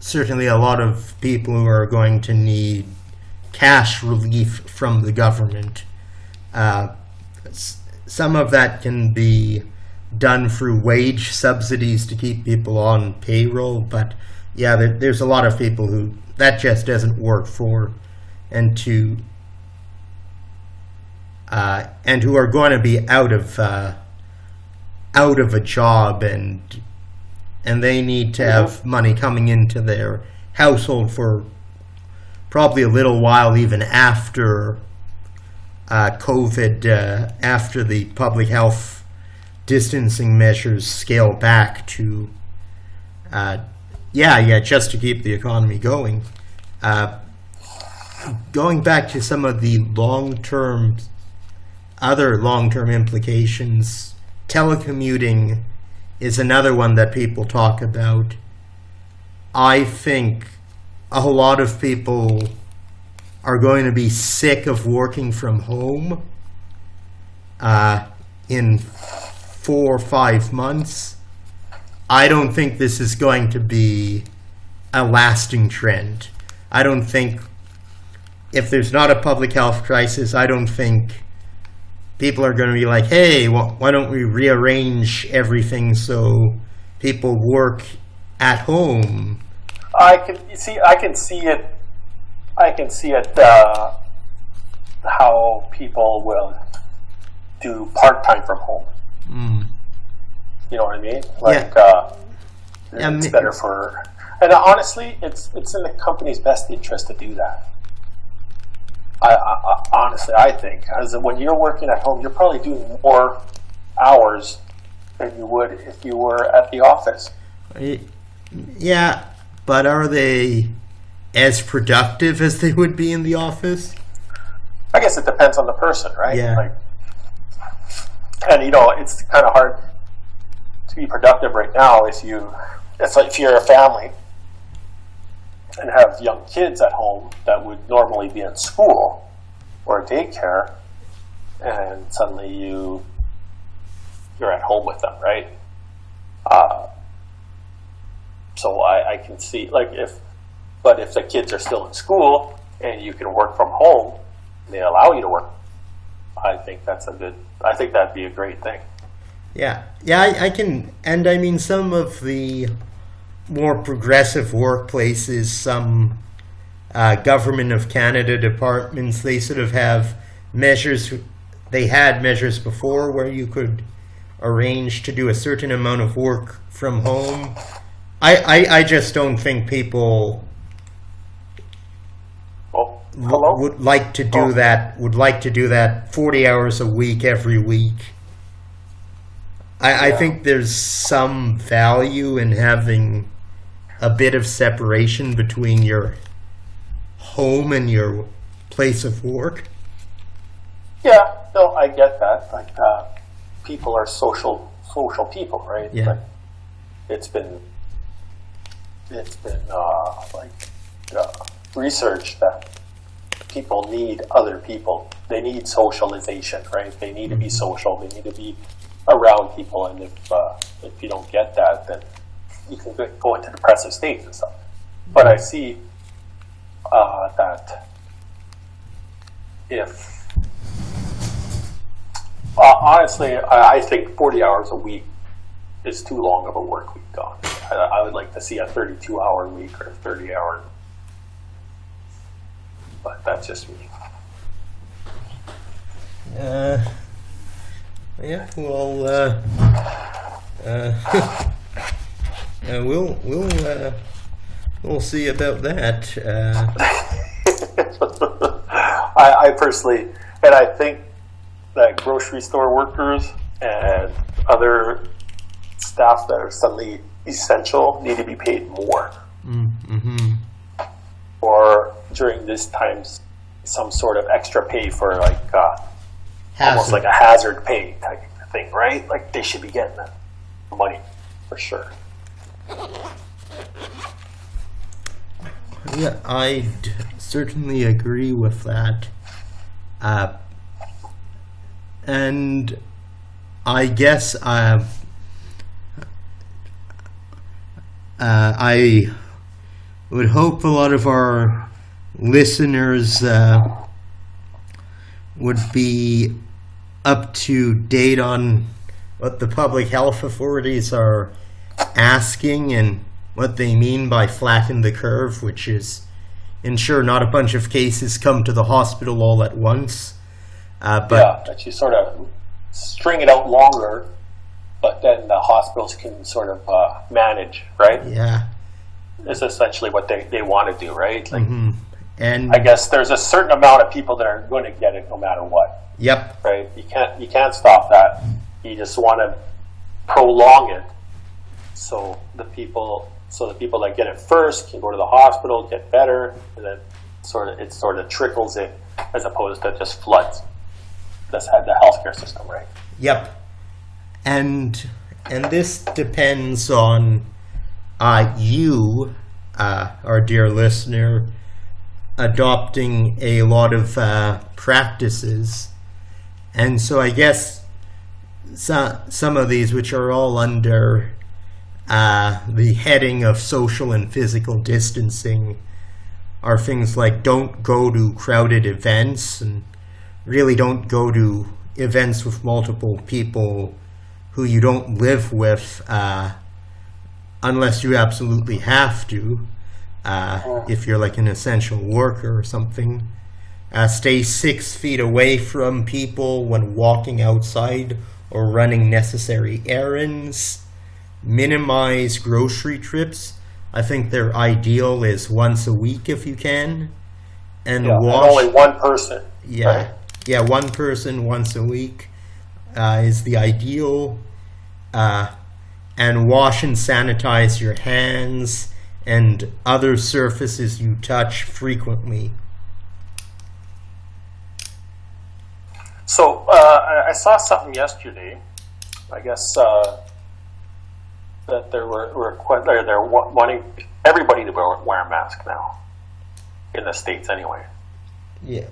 certainly a lot of people who are going to need cash relief from the government. Uh, some of that can be done through wage subsidies to keep people on payroll, but yeah, there, there's a lot of people who that just doesn't work for, and to uh, and who are going to be out of uh, out of a job, and and they need to mm-hmm. have money coming into their household for probably a little while, even after Uh, COVID, uh, after the public health distancing measures scale back to, uh, yeah, yeah, just to keep the economy going. Uh, going back to some of the long-term, other long-term implications, telecommuting is another one that people talk about. I think a whole lot of people are going to be sick of working from home uh, in four or five months. I don't think this is going to be a lasting trend. I don't think, if there's not a public health crisis, I don't think people are going to be like, hey, well, why don't we rearrange everything so people work at home? I can you see. I can see it. I can see it uh, how people will do part time from home. Mm. You know what I mean? Like yeah. uh, yeah, it's better for, and honestly, it's it's in the company's best interest to do that. I, I, I honestly, I think, as when you're working at home, you're probably doing more hours than you would if you were at the office. Yeah, but are they as productive as they would be in the office? I guess it depends on the person, right? Yeah. Like, and you know, it's kind of hard to be productive right now if you, it's like if you're a family and have young kids at home that would normally be in school or daycare, and suddenly you you're at home with them, right? Uh, So I, I can see, like, if, but if the kids are still in school and you can work from home, they allow you to work. I think that's a good, I think that'd be a great thing. Yeah, yeah, I, I can, and I mean, some of the more progressive workplaces, some uh, government of Canada departments, they sort of have measures, they had measures before where you could arrange to do a certain amount of work from home. I, I, I just don't think people oh, l- would like to do oh. that, would like to do that forty hours a week every week. I, yeah. I think there's some value in having a bit of separation between your home and your place of work. Yeah, no, I get that. Like, uh, people are social social people, right? Yeah. Like, it's been it's been uh, like uh, research that people need other people. They need socialization, right? They need mm-hmm. to be social. They need to be around people, and if uh, if you don't get that, then you can go into depressive states and stuff. But I see uh, that if. Uh, honestly, I think forty hours a week is too long of a work week gone. I, I would like to see a thirty-two hour week or a thirty hour. But that's just me. Uh, yeah, well, uh, uh, uh, we'll, we'll, uh, we'll see about that. Uh. I, I personally, and I think, that grocery store workers and other staff that are suddenly essential need to be paid more, mm-hmm. or during this time, some sort of extra pay for like uh, almost like a hazard pay type thing, right? Like they should be getting that money for sure. Yeah, I certainly agree with that. Uh, And I guess uh, uh, I would hope a lot of our listeners uh, would be up to date on what the public health authorities are asking and what they mean by flatten the curve, which is ensure not a bunch of cases come to the hospital all at once. Uh, but yeah, that you sort of string it out longer, but then the hospitals can sort of uh, manage, right? Yeah. It's essentially what they, they want to do, right? Like, mm-hmm. And I guess there's a certain amount of people that are going to get it no matter what. Yep. Right? You can't you can't stop that. You just want to prolong it so the people so the people that get it first can go to the hospital, get better, and then sort of it sort of trickles in as opposed to just floods. That's had the healthcare system, right? Yep, and and this depends on uh, you, uh, our dear listener, adopting a lot of uh, practices, and so I guess some some of these, which are all under uh, the heading of social and physical distancing, are things like don't go to crowded events and. Really don't go to events with multiple people who you don't live with uh, unless you absolutely have to, uh, if you're like an essential worker or something. Uh, stay six feet away from people when walking outside or running necessary errands. Minimize grocery trips. I think their ideal is once a week if you can. And yeah, wash. Only one person. Yeah. Right? Yeah, one person once a week uh, is the ideal. Uh, and wash and sanitize your hands and other surfaces you touch frequently. So uh, I saw something yesterday. I guess uh, that there were, were quite, or they're wanting everybody to wear a mask now in the States, anyway. Yeah.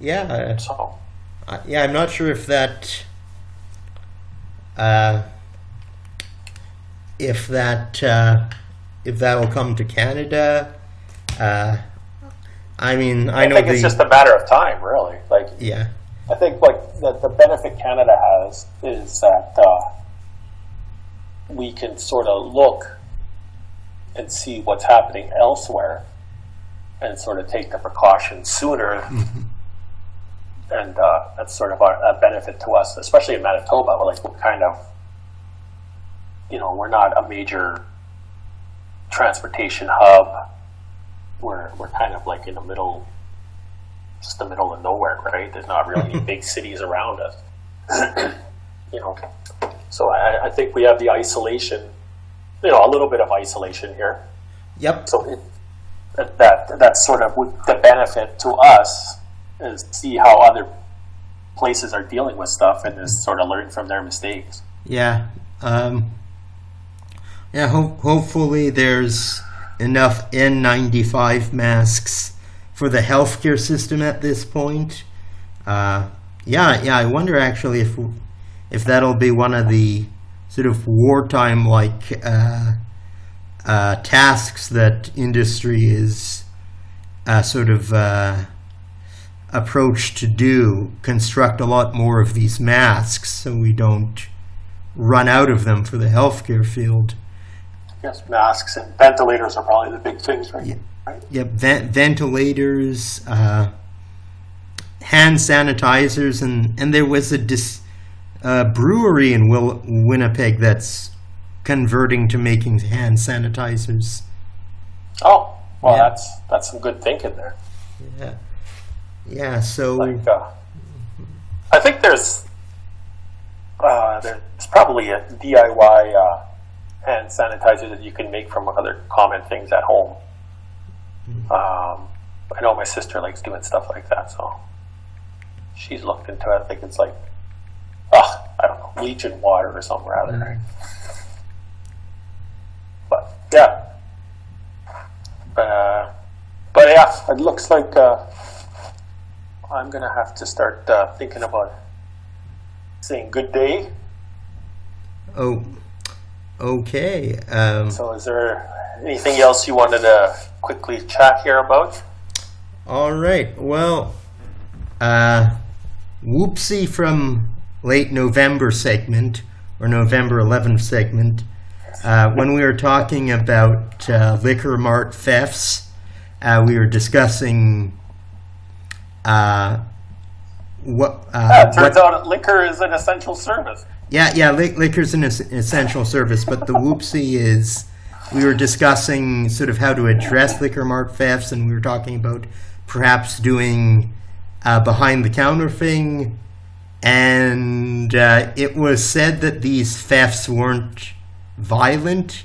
Yeah, uh, yeah. I'm not sure if that, uh, if that uh, if that'll come to Canada. Uh, I mean, I, I know think the, it's just a matter of time, really. Like, yeah, I think like the, the benefit Canada has is that uh, we can sort of look and see what's happening elsewhere, and sort of take the precautions sooner. And uh, that's sort of a benefit to us, especially in Manitoba. We're like, we're kind of, you know, we're not a major transportation hub. We're we're kind of like in the middle, just the middle of nowhere, right? There's not really any big cities around us, you know. So I, I think we have the isolation, you know, a little bit of isolation here. Yep. So it, that that's sort of the benefit to us. Is see how other places are dealing with stuff and just sort of learn from their mistakes. Yeah. Um, yeah, ho- hopefully there's enough N ninety-five masks for the healthcare system at this point. Uh, yeah, yeah, I wonder actually if if that'll be one of the sort of wartime like uh, uh, tasks that industry is uh, sort of uh, approach to do, construct a lot more of these masks so we don't run out of them for the healthcare field. Yes, masks and ventilators are probably the big things, right? Yeah, right? yeah vent- ventilators, uh, hand sanitizers, and, and there was a dis- uh, brewery in Will- Winnipeg that's converting to making hand sanitizers. Oh, well, yeah. that's that's some good thinking there. Yeah. Yeah, so like, uh, I think there's uh, there's probably a D I Y uh, hand sanitizer that you can make from other common things at home. Um, I know my sister likes doing stuff like that, so she's looked into it. I think it's like, oh, I don't know, bleach and water or something rather. Mm-hmm. Right? But yeah, uh, but yeah, it looks like. Uh, I'm going to have to start uh, thinking about saying good day. Oh, okay. Um, so is there anything else you wanted to quickly chat here about? All right. Well, uh, whoopsie from late November segment, or November eleventh segment, uh, when we were talking about uh, liquor mart thefts, uh, we were discussing... Uh, what? Uh, yeah, it turns what, out liquor is an essential service. Yeah, yeah, li- liquor is an es- essential service, but the whoopsie is, we were discussing sort of how to address liquor mart thefts, and we were talking about perhaps doing uh, behind-the-counter thing, and uh, it was said that these thefts weren't violent,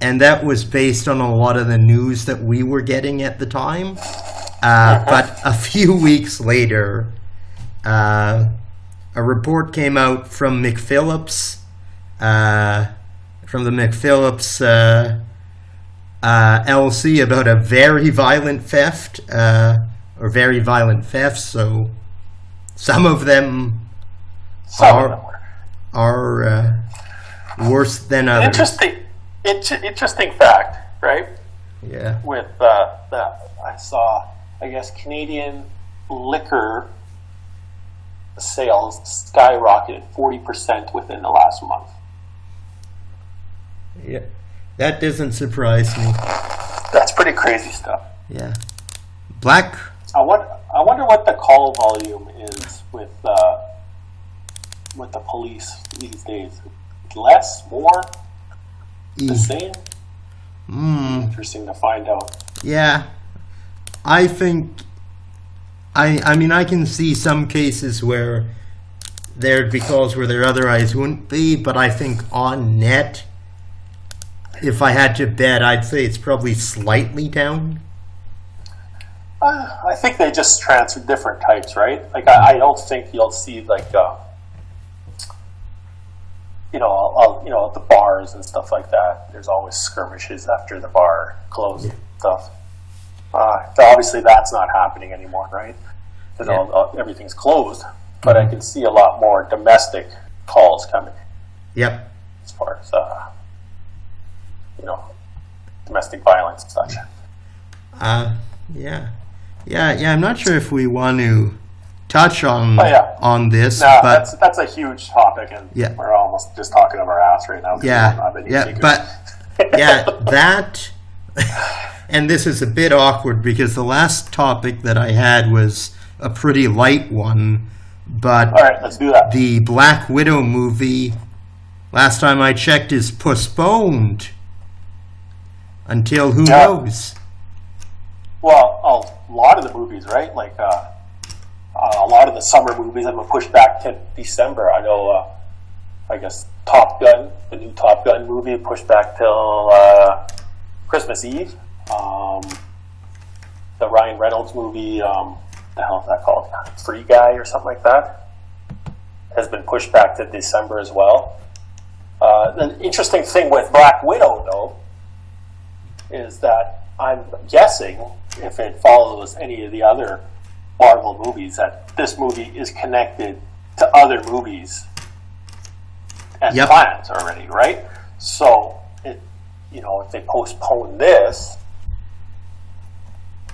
and that was based on a lot of the news that we were getting at the time. Uh, but a few weeks later, uh, a report came out from McPhillips, uh, from the McPhillips uh, uh, L C about a very violent theft, uh, or very violent thefts. So some of them some are, of them are uh, worse than others. Interesting, it- interesting fact, right? Yeah. With uh, the, I saw... I guess Canadian liquor sales skyrocketed forty percent within the last month. Yeah, that doesn't surprise me. That's pretty crazy stuff. Yeah. Black? I wonder, I wonder what the call volume is with uh, with the police these days. Less? More? E- the same? Mm. Interesting to find out. Yeah. I think, I I mean, I can see some cases where there'd be calls where there otherwise wouldn't be, but I think on net, if I had to bet, I'd say it's probably slightly down. Uh, I think they just transfer different types, right? Like, I, I don't think you'll see, like, uh, you know, I'll, you know, the bars and stuff like that. There's always skirmishes after the bar closed, yeah. And stuff. Uh, so obviously that's not happening anymore, right? Because yeah. all, all, everything's closed. But mm-hmm. I can see a lot more domestic calls coming. Yep. As far as, uh, you know, domestic violence and such. Uh, yeah. Yeah, yeah, I'm not sure if we want to touch on oh, yeah. on this. No, but that's that's a huge topic, and yeah. we're almost just talking over our ass right now. Yeah, yeah, but yeah, that, and this is a bit awkward because the last topic that I had was a pretty light one, but all right, let's do that. The Black Widow movie, last time I checked, is postponed until who yeah. knows. Well, a lot of the movies, right? Like uh, a lot of the summer movies have been pushed back to December. I know, uh, I guess, Top Gun, the new Top Gun movie, pushed back till uh, Christmas Eve. Um, the Ryan Reynolds movie, um, what the hell is that called? Free Guy or something like that, has been pushed back to December as well. Uh, an interesting thing with Black Widow, though, is that I'm guessing, if it follows any of the other Marvel movies, that this movie is connected to other movies and yep. plans already, right? So, it, you know, if they postpone this,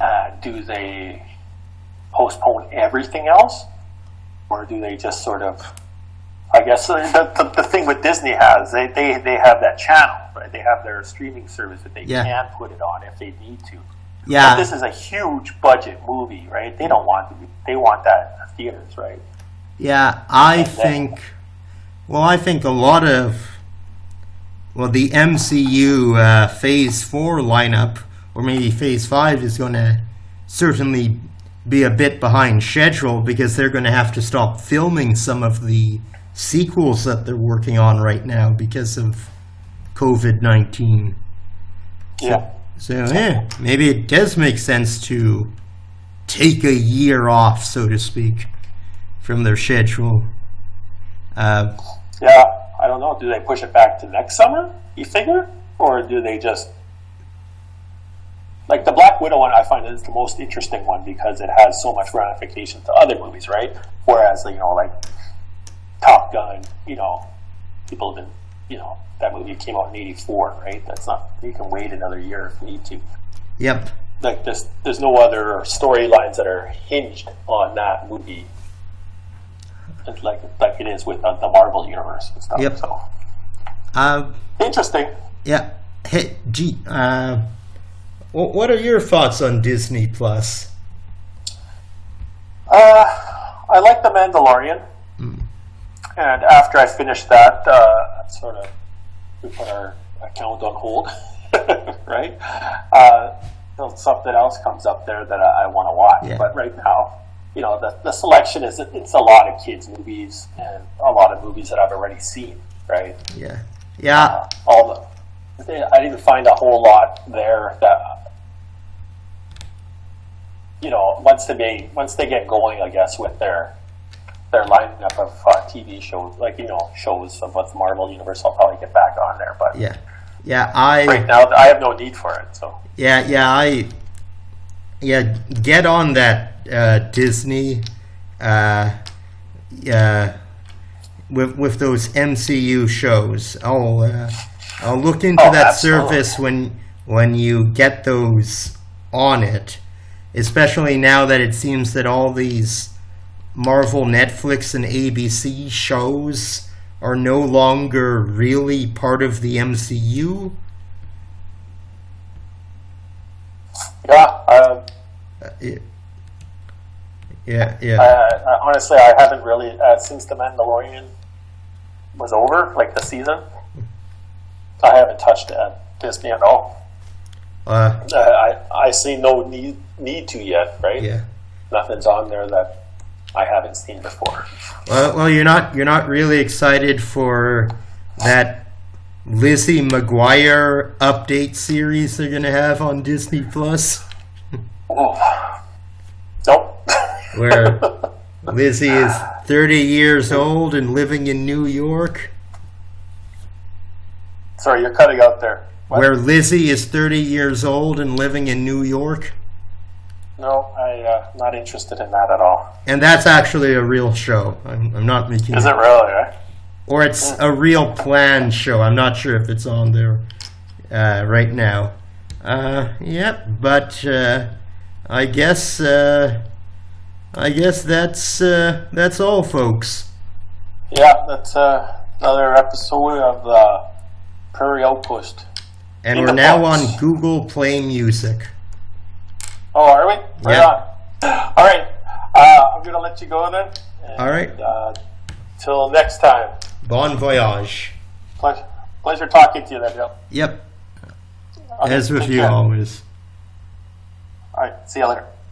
uh, do they postpone everything else? Or do they just sort of, I guess the, the, the thing with Disney has, they, they, they have that channel, right? They have their streaming service that they yeah. can put it on if they need to. Yeah, but this is a huge budget movie, right? They don't want to be, they want that in the theaters, right? Yeah, I and think. Then, well, I think a lot of well, the M C U uh, Phase Four lineup, or maybe Phase Five, is going to certainly be a bit behind schedule because they're going to have to stop filming some of the sequels that they're working on right now because of COVID nineteen. Yeah. So, So, yeah, maybe it does make sense to take a year off, so to speak, from their schedule. Uh, yeah, I don't know. Do they push it back to next summer, you figure? Or do they just... Like, the Black Widow one, I find is the most interesting one because it has so much ramification to other movies, right? Whereas, you know, like, Top Gun, you know, people have been, you know... That movie came out in eighty-four, right? That's not, you can wait another year if you need to. Yep. Like, there's, there's no other storylines that are hinged on that movie, like like it is with uh, the Marvel universe and stuff. Yep. So. Uh, Interesting. Yeah. Hey, G, uh, what are your thoughts on Disney Plus? Uh, I like The Mandalorian, mm. and after I finished that, uh, sort of. We put our account on hold, right? Uh, until something else comes up there that I, I want to watch. Yeah. But right now, you know, the, the selection is, it's a lot of kids' movies and a lot of movies that I've already seen, right? Yeah. Yeah. Uh, all the, I didn't find a whole lot there that, you know, once they, may, once they get going, I guess, with their... Their lineup of uh, T V shows, like, you know, shows of what's Marvel Universe, I'll probably get back on there. But yeah, yeah, I right now I have no need for it. So yeah, yeah, I yeah get on that uh, Disney, uh, yeah, with with those M C U shows. I'll uh, I'll look into oh, that absolutely. service when when you get those on it, especially now that it seems that all these Marvel, Netflix, and A B C shows are no longer really part of the M C U. Yeah, um, uh, yeah, yeah. yeah. I, I, honestly, I haven't really uh, since The Mandalorian was over, like the season. I haven't touched uh, Disney at all. Uh, uh, I I see no need need to yet, right? Yeah, nothing's on there that I haven't seen before. Well, well, you're not you're not really excited for that Lizzie McGuire update series they're gonna have on Disney Plus. Oh. Nope. Where Lizzie is thirty years old and living in New York. Sorry, you're cutting out there. What? Where Lizzie is thirty years old and living in New York. No, I'm uh, not interested in that at all. And that's actually a real show. I'm, I'm not making Is it, it really, right? Or it's mm. a real planned show. I'm not sure if it's on there uh, right now. Uh, yep, yeah, but uh, I guess uh, I guess that's uh, that's all, folks. Yeah, that's uh, another episode of uh, Prairie Outpost. And In we're now box. on Google Play Music. Oh, are we? Right yeah. on. All right. Uh, I'm going to let you go then. And, all right. Uh, till next time. Bon voyage. Pleasure, pleasure talking to you then, Joe. Yep. Okay, as with you care. always. All right. See you later.